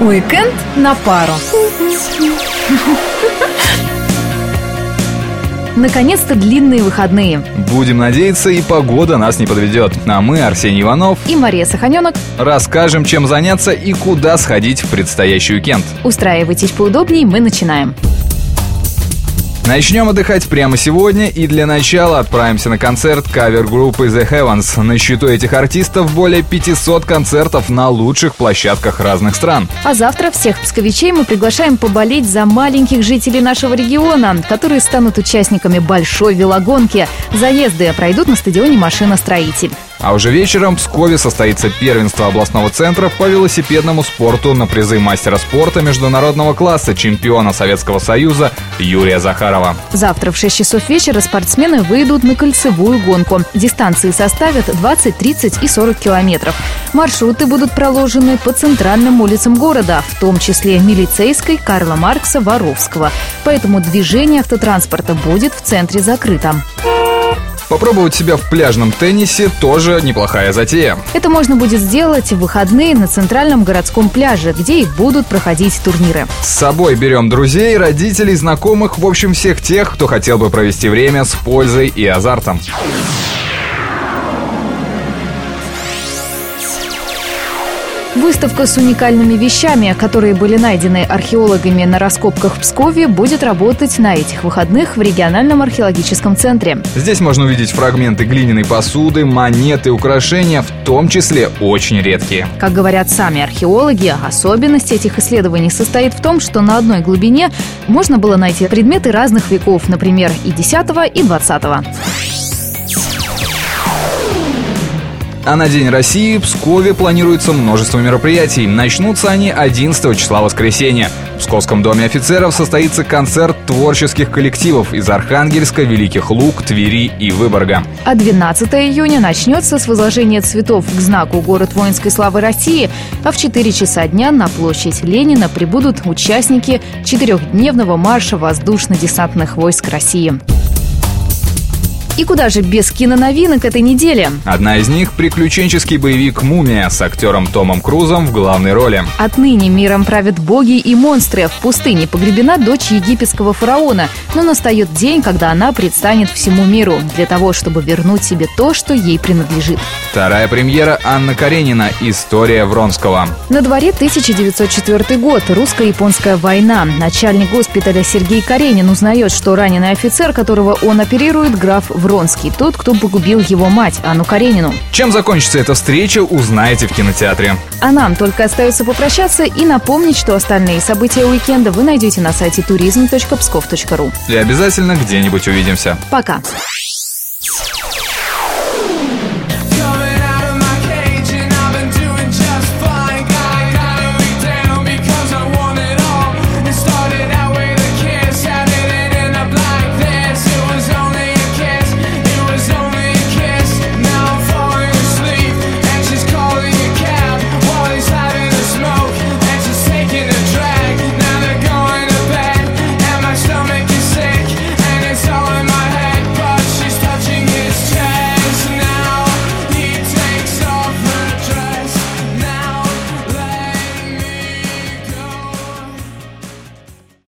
Уикенд на пару. Наконец-то длинные выходные. Будем надеяться, и погода нас не подведет. А мы, Арсений Иванов и Мария Саханенок, расскажем, чем заняться и куда сходить в предстоящий уикенд. Устраивайтесь поудобнее, мы начинаем. Начнем отдыхать прямо сегодня, и для начала отправимся на концерт кавер-группы The Heavens. На счету этих артистов более 500 концертов на лучших площадках разных стран. А завтра всех псковичей мы приглашаем поболеть за маленьких жителей нашего региона, которые станут участниками большой велогонки. Заезды пройдут на стадионе «Машиностроитель». А уже вечером в Пскове состоится первенство областного центра по велосипедному спорту на призы мастера спорта международного класса, чемпиона Советского Союза Юрия Захарова. Завтра в 6 часов вечера спортсмены выйдут на кольцевую гонку. Дистанции составят 20, 30 и 40 километров. Маршруты будут проложены по центральным улицам города, в том числе Милицейской, Карла Маркса, Воровского. Поэтому движение автотранспорта будет в центре закрыто. Попробовать себя в пляжном теннисе тоже неплохая затея. Это можно будет сделать в выходные на центральном городском пляже, где и будут проходить турниры. С собой берем друзей, родителей, знакомых, в общем, всех тех, кто хотел бы провести время с пользой и азартом. Выставка с уникальными вещами, которые были найдены археологами на раскопках в Пскове, будет работать на этих выходных в региональном археологическом центре. Здесь можно увидеть фрагменты глиняной посуды, монеты, украшения, в том числе очень редкие. Как говорят сами археологи, особенность этих исследований состоит в том, что на одной глубине можно было найти предметы разных веков, например, и X, и XX. А на День России в Пскове планируется множество мероприятий. Начнутся они 11 числа воскресенья. В Псковском доме офицеров состоится концерт творческих коллективов из Архангельска, Великих Луг, Твери и Выборга. А 12 июня начнется с возложения цветов к знаку «Город воинской славы России», а в 4 часа дня на площадь Ленина прибудут участники четырехдневного марша воздушно-десантных войск России. И куда же без киноновинок этой недели? Одна из них – приключенческий боевик «Мумия» с актером Томом Крузом в главной роли. Отныне миром правят боги и монстры. В пустыне погребена дочь египетского фараона. Но настает день, когда она предстанет всему миру для того, чтобы вернуть себе то, что ей принадлежит. Вторая премьера – Анна Каренина «История Вронского». На дворе 1904 год. Русско-японская война. Начальник госпиталя Сергей Каренин узнает, что раненый офицер, которого он оперирует, граф Вронский, тот, кто погубил его мать, Анну Каренину. Чем закончится эта встреча, узнаете в кинотеатре. А нам только остается попрощаться и напомнить, что остальные события уикенда вы найдете на сайте tourism.pskov.ru. И обязательно где-нибудь увидимся. Пока.